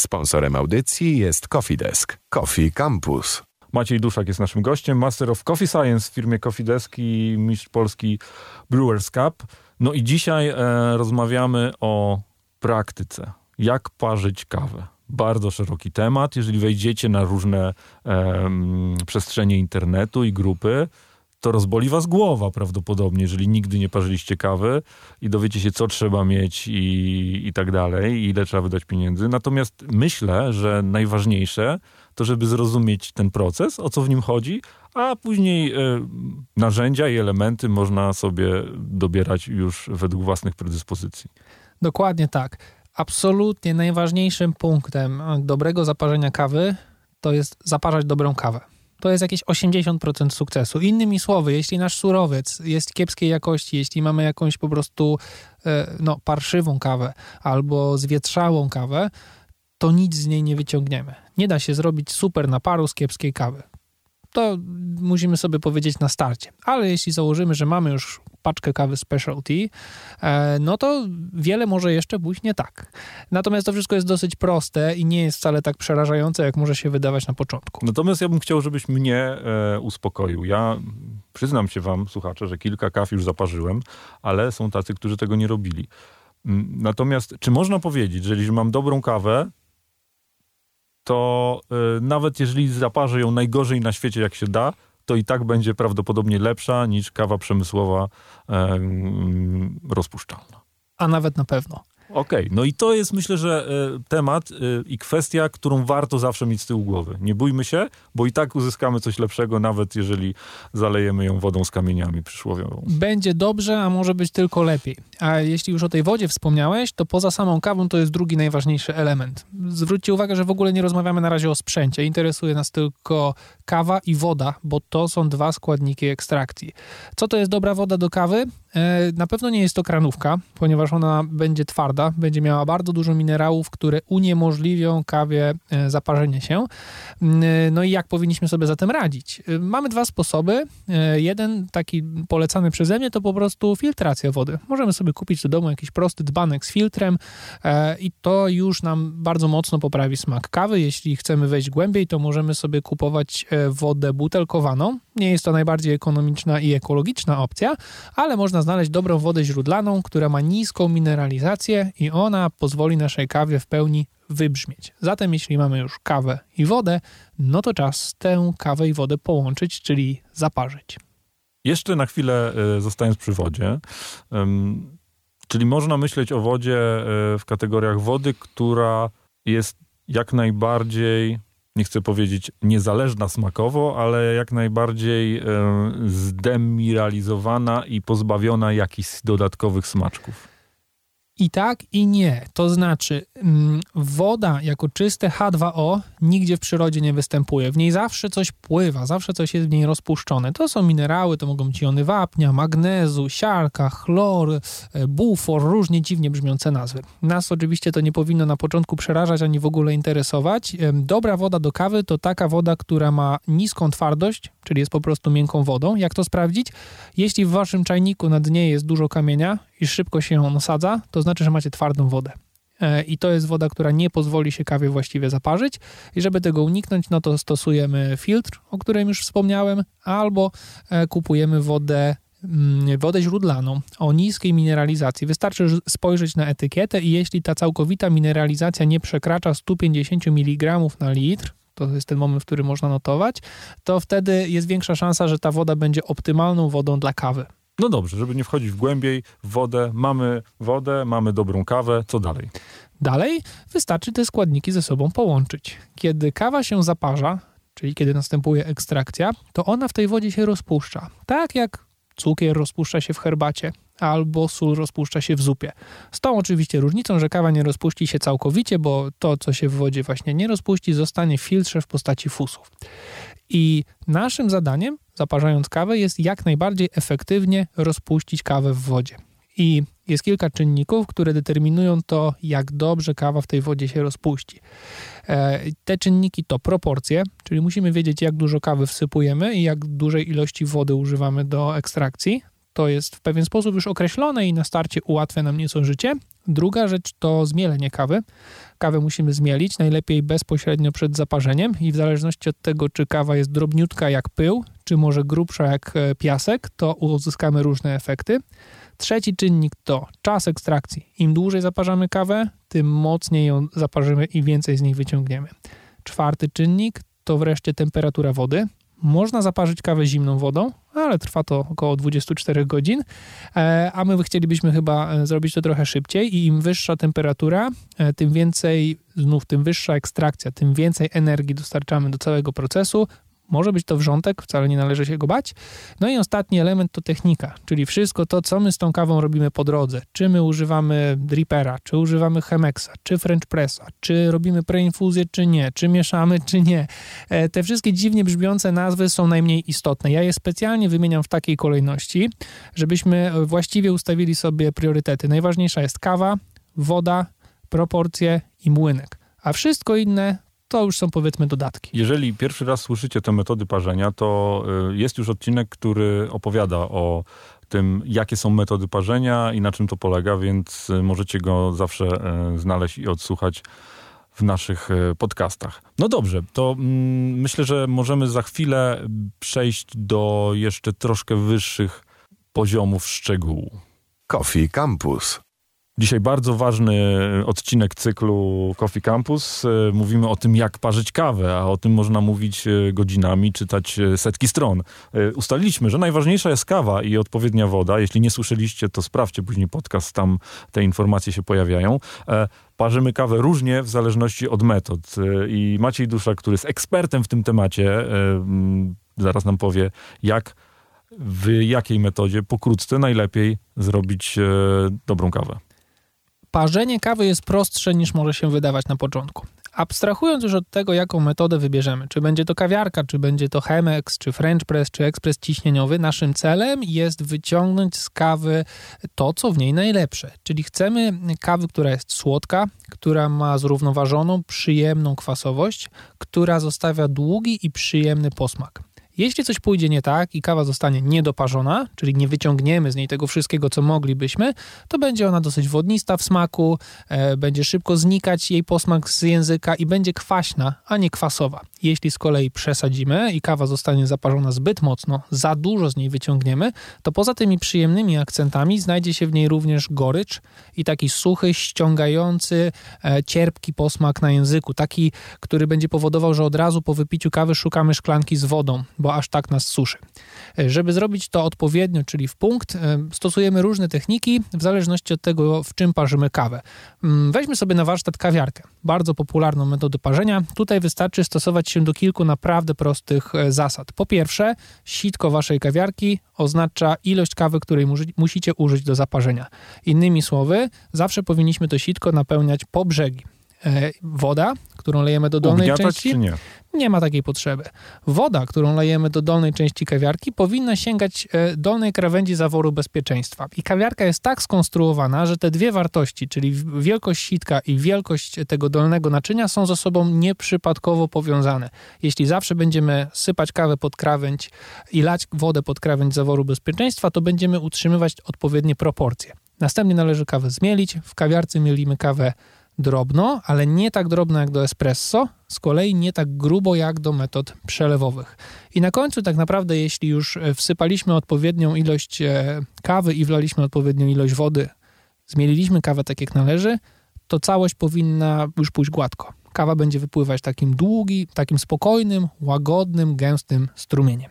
Sponsorem audycji jest Coffee Desk, Coffee Campus. Maciej Duszak jest naszym gościem, Master of Coffee Science w firmie Coffee Desk i mistrz Polski Brewers Cup. No i dzisiaj rozmawiamy o praktyce. Jak parzyć kawę? Bardzo szeroki temat. Jeżeli wejdziecie na różne przestrzenie internetu i grupy, to rozboli was głowa prawdopodobnie, jeżeli nigdy nie parzyliście kawy i dowiecie się, co trzeba mieć i tak dalej, ile trzeba wydać pieniędzy. Natomiast myślę, że najważniejsze to, żeby zrozumieć ten proces, o co w nim chodzi, a później narzędzia i elementy można sobie dobierać już według własnych predyspozycji. Dokładnie tak. Absolutnie najważniejszym punktem dobrego zaparzenia kawy to jest zaparzać dobrą kawę. To jest jakieś 80% sukcesu. Innymi słowy, jeśli nasz surowiec jest kiepskiej jakości, jeśli mamy jakąś po prostu parszywą kawę albo zwietrzałą kawę, to nic z niej nie wyciągniemy. Nie da się zrobić super naparu z kiepskiej kawy. To musimy sobie powiedzieć na starcie. Ale jeśli założymy, że mamy już paczkę kawy Specialty, no to wiele może jeszcze pójść nie tak. Natomiast to wszystko jest dosyć proste i nie jest wcale tak przerażające, jak może się wydawać na początku. Natomiast ja bym chciał, żebyś mnie uspokoił. Ja przyznam się wam, słuchacze, że kilka kaw już zaparzyłem, ale są tacy, którzy tego nie robili. Natomiast czy można powiedzieć, że jeżeli mam dobrą kawę, to nawet jeżeli zaparzę ją najgorzej na świecie, jak się da, to i tak będzie prawdopodobnie lepsza niż kawa przemysłowa rozpuszczalna. A nawet na pewno. Okej, no i to jest, myślę, że temat i kwestia, którą warto zawsze mieć z tyłu głowy. Nie bójmy się, bo i tak uzyskamy coś lepszego, nawet jeżeli zalejemy ją wodą z kamieniami przysłowiową. Będzie dobrze, a może być tylko lepiej. A jeśli już o tej wodzie wspomniałeś, to poza samą kawą to jest drugi najważniejszy element. Zwróćcie uwagę, że w ogóle nie rozmawiamy na razie o sprzęcie. Interesuje nas tylko kawa i woda, bo to są dwa składniki ekstrakcji. Co to jest dobra woda do kawy? Na pewno nie jest to kranówka, ponieważ ona będzie twarda, będzie miała bardzo dużo minerałów, które uniemożliwią kawie zaparzenie się. No i jak powinniśmy sobie zatem radzić? Mamy dwa sposoby. Jeden taki polecany przeze mnie to po prostu filtracja wody. Możemy sobie kupić do domu jakiś prosty dzbanek z filtrem i to już nam bardzo mocno poprawi smak kawy. Jeśli chcemy wejść głębiej, to możemy sobie kupować wodę butelkowaną. Nie jest to najbardziej ekonomiczna i ekologiczna opcja, ale można znaleźć dobrą wodę źródlaną, która ma niską mineralizację i ona pozwoli naszej kawie w pełni wybrzmieć. Zatem jeśli mamy już kawę i wodę, no to czas tę kawę i wodę połączyć, czyli zaparzyć. Jeszcze na chwilę zostając przy wodzie, czyli można myśleć o wodzie w kategoriach wody, która jest jak najbardziej, nie chcę powiedzieć niezależna smakowo, ale jak najbardziej zdemiralizowana i pozbawiona jakichś dodatkowych smaczków. I tak, i nie. To znaczy woda jako czyste H2O nigdzie w przyrodzie nie występuje. W niej zawsze coś pływa, zawsze coś jest w niej rozpuszczone. To są minerały, to mogą być jony wapnia, magnezu, siarka, chlor, bufor, różnie dziwnie brzmiące nazwy. Nas oczywiście to nie powinno na początku przerażać, ani w ogóle interesować. Dobra woda do kawy to taka woda, która ma niską twardość, czyli jest po prostu miękką wodą. Jak to sprawdzić? Jeśli w waszym czajniku na dnie jest dużo kamienia i szybko się on osadza, to znaczy, że macie twardą wodę. I to jest woda, która nie pozwoli się kawie właściwie zaparzyć. I żeby tego uniknąć, no to stosujemy filtr, o którym już wspomniałem, albo kupujemy wodę źródlaną o niskiej mineralizacji. Wystarczy spojrzeć na etykietę i jeśli ta całkowita mineralizacja nie przekracza 150 mg na litr, to jest ten moment, w którym można notować, to wtedy jest większa szansa, że ta woda będzie optymalną wodą dla kawy. No dobrze, żeby nie wchodzić w głębiej w wodę, mamy dobrą kawę, co dalej? Dalej wystarczy te składniki ze sobą połączyć. Kiedy kawa się zaparza, czyli kiedy następuje ekstrakcja, to ona w tej wodzie się rozpuszcza. Tak jak cukier rozpuszcza się w herbacie albo sól rozpuszcza się w zupie. Z tą oczywiście różnicą, że kawa nie rozpuści się całkowicie, bo to, co się w wodzie właśnie nie rozpuści, zostanie w filtrze w postaci fusów. I naszym zadaniem, zaparzając kawę, jest jak najbardziej efektywnie rozpuścić kawę w wodzie. I jest kilka czynników, które determinują to, jak dobrze kawa w tej wodzie się rozpuści. Te czynniki to proporcje, czyli musimy wiedzieć, jak dużo kawy wsypujemy i jak dużej ilości wody używamy do ekstrakcji. to jest w pewien sposób już określone i na starcie ułatwia nam nieco życie. Druga rzecz to zmielenie kawy. Kawę musimy zmielić, najlepiej bezpośrednio przed zaparzeniem i w zależności od tego, czy kawa jest drobniutka jak pył, czy może grubsza jak piasek, to uzyskamy różne efekty. Trzeci czynnik to czas ekstrakcji. Im dłużej zaparzamy kawę, tym mocniej ją zaparzymy i więcej z niej wyciągniemy. Czwarty czynnik to wreszcie temperatura wody. Można zaparzyć kawę zimną wodą, ale trwa to około 24 godzin, a my chcielibyśmy chyba zrobić to trochę szybciej i im wyższa temperatura, tym więcej, znów tym wyższa ekstrakcja, tym więcej energii dostarczamy do całego procesu. Może być to wrzątek, wcale nie należy się go bać. No i ostatni element to technika, czyli wszystko to, co my z tą kawą robimy po drodze. Czy my używamy drippera, czy używamy Chemexa, czy French Pressa, czy robimy preinfuzję, czy nie, czy mieszamy, czy nie. Te wszystkie dziwnie brzmiące nazwy są najmniej istotne. Ja je specjalnie wymieniam w takiej kolejności, żebyśmy właściwie ustawili sobie priorytety. Najważniejsza jest kawa, woda, proporcje i młynek, a wszystko inne to już są, powiedzmy, dodatki. Jeżeli pierwszy raz słyszycie te metody parzenia, to jest już odcinek, który opowiada o tym, jakie są metody parzenia i na czym to polega, więc możecie go zawsze znaleźć i odsłuchać w naszych podcastach. No dobrze, to myślę, że możemy za chwilę przejść do jeszcze troszkę wyższych poziomów szczegółu. Coffee Campus. Dzisiaj bardzo ważny odcinek cyklu Coffee Campus. Mówimy o tym, jak parzyć kawę, a o tym można mówić godzinami, czytać setki stron. Ustaliliśmy, że najważniejsza jest kawa i odpowiednia woda. Jeśli nie słyszeliście, to sprawdźcie później podcast, tam te informacje się pojawiają. Parzymy kawę różnie w zależności od metod. I Maciej Duszak, który jest ekspertem w tym temacie, zaraz nam powie, w jakiej metodzie pokrótce najlepiej zrobić dobrą kawę. Parzenie kawy jest prostsze niż może się wydawać na początku. Abstrahując już od tego, jaką metodę wybierzemy, czy będzie to kawiarka, czy będzie to Chemex, czy French Press, czy ekspres ciśnieniowy, naszym celem jest wyciągnąć z kawy to, co w niej najlepsze. Czyli chcemy kawy, która jest słodka, która ma zrównoważoną, przyjemną kwasowość, która zostawia długi i przyjemny posmak. Jeśli coś pójdzie nie tak i kawa zostanie niedoparzona, czyli nie wyciągniemy z niej tego wszystkiego, co moglibyśmy, to będzie ona dosyć wodnista w smaku, będzie szybko znikać jej posmak z języka i będzie kwaśna, a nie kwasowa. Jeśli z kolei przesadzimy i kawa zostanie zaparzona zbyt mocno, za dużo z niej wyciągniemy, to poza tymi przyjemnymi akcentami znajdzie się w niej również gorycz i taki suchy, ściągający, cierpki posmak na języku. Taki, który będzie powodował, że od razu po wypiciu kawy szukamy szklanki z wodą, bo aż tak nas suszy. Żeby zrobić to odpowiednio, czyli w punkt, stosujemy różne techniki w zależności od tego, w czym parzymy kawę. Weźmy sobie na warsztat kawiarkę, bardzo popularną metodę parzenia. Tutaj wystarczy stosować się do kilku naprawdę prostych zasad. Po pierwsze, sitko waszej kawiarki oznacza ilość kawy, której musicie użyć do zaparzenia. Innymi słowy, zawsze powinniśmy to sitko napełniać po brzegi. Woda, którą lejemy do dolnej części... Czy nie? Nie ma takiej potrzeby. Woda, którą lejemy do dolnej części kawiarki, powinna sięgać dolnej krawędzi zaworu bezpieczeństwa. I kawiarka jest tak skonstruowana, że te dwie wartości, czyli wielkość sitka i wielkość tego dolnego naczynia, są ze sobą nieprzypadkowo powiązane. Jeśli zawsze będziemy sypać kawę pod krawędź i lać wodę pod krawędź zaworu bezpieczeństwa, to będziemy utrzymywać odpowiednie proporcje. Następnie należy kawę zmielić. W kawiarce mielimy kawę drobno, ale nie tak drobno jak do espresso, z kolei nie tak grubo jak do metod przelewowych. I na końcu tak naprawdę, jeśli już wsypaliśmy odpowiednią ilość kawy i wlaliśmy odpowiednią ilość wody, zmieliliśmy kawę tak jak należy, to całość powinna już pójść gładko. Kawa będzie wypływać takim spokojnym, łagodnym, gęstym strumieniem.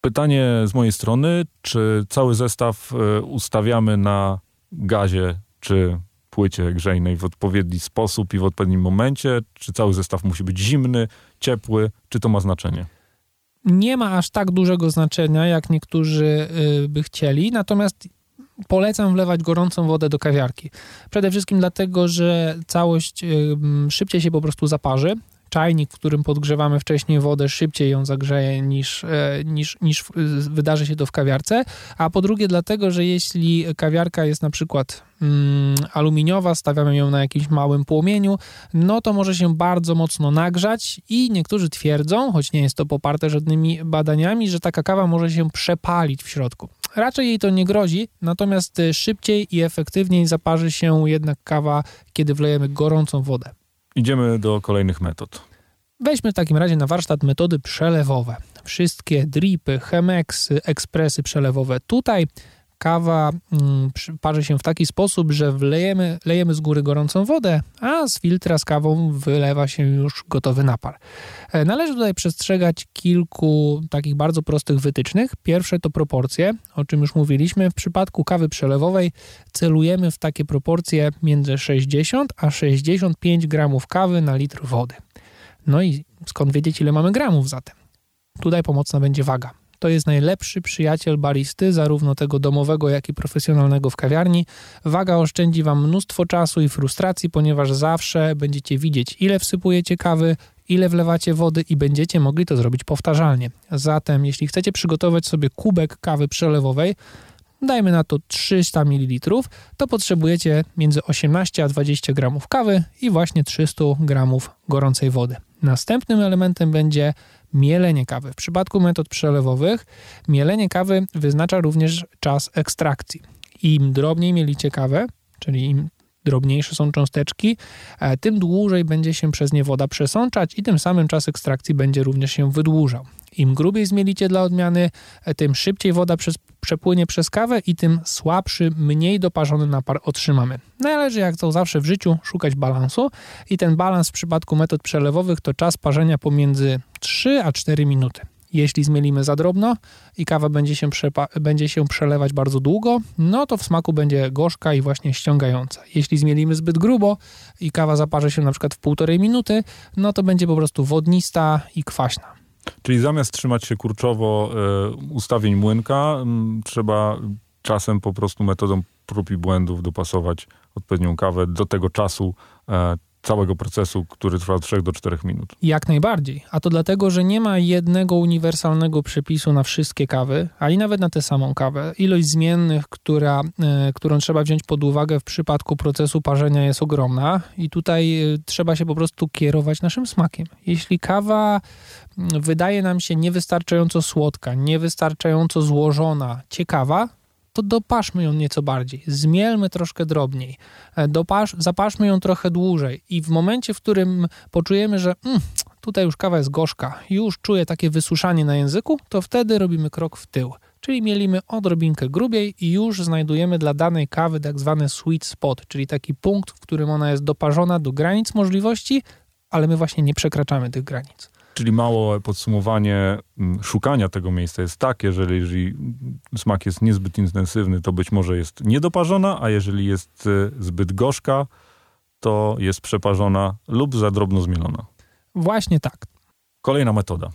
Pytanie z mojej strony, czy cały zestaw ustawiamy na gazie, czy płycie grzejnej w odpowiedni sposób i w odpowiednim momencie? Czy cały zestaw musi być zimny, ciepły? Czy to ma znaczenie? Nie ma aż tak dużego znaczenia, jak niektórzy by chcieli, natomiast polecam wlewać gorącą wodę do kawiarki. Przede wszystkim dlatego, że całość szybciej się po prostu zaparzy. Czajnik, w którym podgrzewamy wcześniej wodę, szybciej ją zagrzeje niż wydarzy się to w kawiarce. A po drugie dlatego, że jeśli kawiarka jest na przykład aluminiowa, stawiamy ją na jakimś małym płomieniu, no to może się bardzo mocno nagrzać i niektórzy twierdzą, choć nie jest to poparte żadnymi badaniami, że taka kawa może się przepalić w środku. Raczej jej to nie grozi, natomiast szybciej i efektywniej zaparzy się jednak kawa, kiedy wlejemy gorącą wodę. Idziemy do kolejnych metod. Weźmy w takim razie na warsztat metody przelewowe. Wszystkie dripy, chemexy, ekspresy przelewowe. Tutaj kawa parzy się w taki sposób, że lejemy z góry gorącą wodę, a z filtra z kawą wylewa się już gotowy napar. Należy tutaj przestrzegać kilku takich bardzo prostych wytycznych. Pierwsze to proporcje, o czym już mówiliśmy. W przypadku kawy przelewowej celujemy w takie proporcje między 60 a 65 gramów kawy na litr wody. No i skąd wiedzieć, ile mamy gramów zatem? Tutaj pomocna będzie waga. To jest najlepszy przyjaciel baristy, zarówno tego domowego, jak i profesjonalnego w kawiarni. Waga oszczędzi Wam mnóstwo czasu i frustracji, ponieważ zawsze będziecie widzieć, ile wsypujecie kawy, ile wlewacie wody i będziecie mogli to zrobić powtarzalnie. Zatem, jeśli chcecie przygotować sobie kubek kawy przelewowej, dajmy na to 300 ml, to potrzebujecie między 18 a 20 gramów kawy i właśnie 300 gramów gorącej wody. Następnym elementem będzie mielenie kawy. W przypadku metod przelewowych mielenie kawy wyznacza również czas ekstrakcji. Im drobniej mielicie kawę, czyli im drobniejsze są cząsteczki, tym dłużej będzie się przez nie woda przesączać i tym samym czas ekstrakcji będzie również się wydłużał. Im grubiej zmielicie dla odmiany, tym szybciej woda przepłynie przez kawę i tym słabszy, mniej doparzony napar otrzymamy. Należy, jak to zawsze w życiu, szukać balansu i ten balans w przypadku metod przelewowych to czas parzenia pomiędzy 3 a 4 minuty. Jeśli zmielimy za drobno i kawa będzie się przelewać bardzo długo, no to w smaku będzie gorzka i właśnie ściągająca. Jeśli zmielimy zbyt grubo i kawa zaparzy się na przykład w 1,5 minuty, no to będzie po prostu wodnista i kwaśna. Czyli zamiast trzymać się kurczowo ustawień młynka, trzeba czasem po prostu metodą prób i błędów dopasować odpowiednią kawę do tego czasu całego procesu, który trwa od 3 do 4 minut. Jak najbardziej. A to dlatego, że nie ma jednego uniwersalnego przepisu na wszystkie kawy, ani nawet na tę samą kawę. Ilość zmiennych, którą trzeba wziąć pod uwagę w przypadku procesu parzenia jest ogromna i tutaj trzeba się po prostu kierować naszym smakiem. Jeśli kawa wydaje nam się niewystarczająco słodka, niewystarczająco złożona, ciekawa, to dopaszmy ją nieco bardziej, zmielmy troszkę drobniej, zapaszmy ją trochę dłużej i w momencie, w którym poczujemy, że tutaj już kawa jest gorzka, już czuję takie wysuszanie na języku, to wtedy robimy krok w tył, czyli mielimy odrobinkę grubiej i już znajdujemy dla danej kawy tak zwany sweet spot, czyli taki punkt, w którym ona jest doparzona do granic możliwości, ale my właśnie nie przekraczamy tych granic. Czyli małe podsumowanie szukania tego miejsca jest takie, że jeżeli smak jest niezbyt intensywny, to być może jest niedoparzona, a jeżeli jest zbyt gorzka, to jest przeparzona lub za drobno zmielona. Właśnie tak. Kolejna metoda.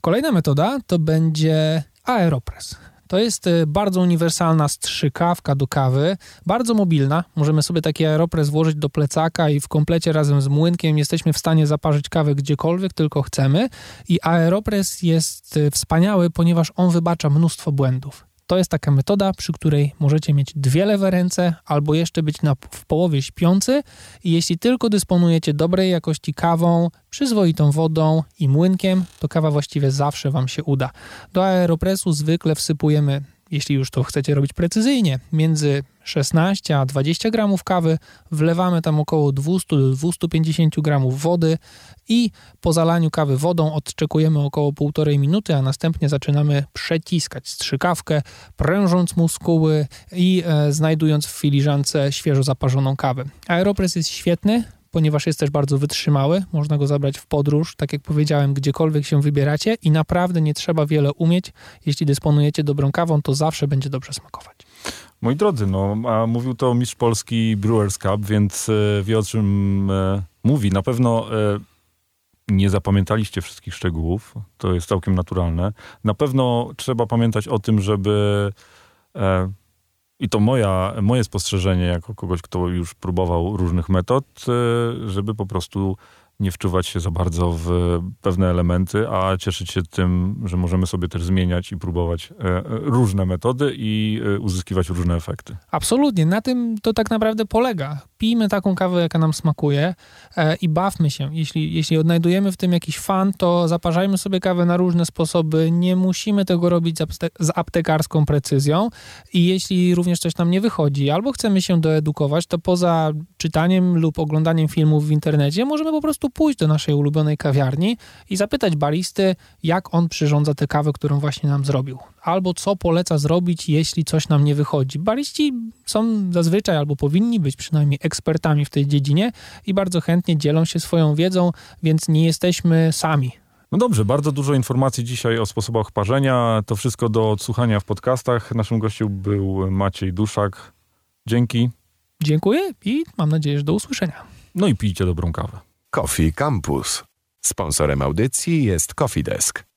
Kolejna metoda to będzie Aeropress. To jest bardzo uniwersalna strzykawka do kawy, bardzo mobilna. Możemy sobie taki aeropress włożyć do plecaka i w komplecie razem z młynkiem jesteśmy w stanie zaparzyć kawę gdziekolwiek tylko chcemy. I aeropress jest wspaniały, ponieważ on wybacza mnóstwo błędów. To jest taka metoda, przy której możecie mieć dwie lewe ręce albo jeszcze być w połowie śpiący i jeśli tylko dysponujecie dobrej jakości kawą, przyzwoitą wodą i młynkiem, to kawa właściwie zawsze Wam się uda. Do aeropressu zwykle wsypujemy, jeśli już to chcecie robić precyzyjnie, między 16 a 20 gramów kawy, wlewamy tam około 200 do 250 gramów wody i po zalaniu kawy wodą odczekujemy około 1,5 minuty, a następnie zaczynamy przeciskać strzykawkę, prężąc muskuły i znajdując w filiżance świeżo zaparzoną kawę. Aeropress jest świetny, ponieważ jest też bardzo wytrzymały, można go zabrać w podróż, tak jak powiedziałem, gdziekolwiek się wybieracie i naprawdę nie trzeba wiele umieć. Jeśli dysponujecie dobrą kawą, to zawsze będzie dobrze smakować. Moi drodzy, a mówił to mistrz Polski Brewers Cup, więc wie o czym mówi. Na pewno nie zapamiętaliście wszystkich szczegółów, to jest całkiem naturalne. Na pewno trzeba pamiętać o tym, żeby... I to moje spostrzeżenie jako kogoś, kto już próbował różnych metod, żeby po prostu nie wczuwać się za bardzo w pewne elementy, a cieszyć się tym, że możemy sobie też zmieniać i próbować różne metody i uzyskiwać różne efekty. Absolutnie. Na tym to tak naprawdę polega. pijmy taką kawę, jaka nam smakuje i bawmy się. Jeśli odnajdujemy w tym jakiś fan, to zaparzajmy sobie kawę na różne sposoby. Nie musimy tego robić z aptekarską precyzją i jeśli również coś nam nie wychodzi albo chcemy się doedukować, to poza czytaniem lub oglądaniem filmów w internecie możemy po prostu pójść do naszej ulubionej kawiarni i zapytać baristy, jak on przyrządza tę kawę, którą właśnie nam zrobił. Albo co poleca zrobić, jeśli coś nam nie wychodzi. Bariści są zazwyczaj, albo powinni być przynajmniej ekspertami w tej dziedzinie i bardzo chętnie dzielą się swoją wiedzą, więc nie jesteśmy sami. No dobrze, bardzo dużo informacji dzisiaj o sposobach parzenia. To wszystko do odsłuchania w podcastach. Naszym gościem był Maciej Duszak. Dzięki. Dziękuję i mam nadzieję, że do usłyszenia. No i pijcie dobrą kawę. Coffee Campus. Sponsorem audycji jest Coffee Desk.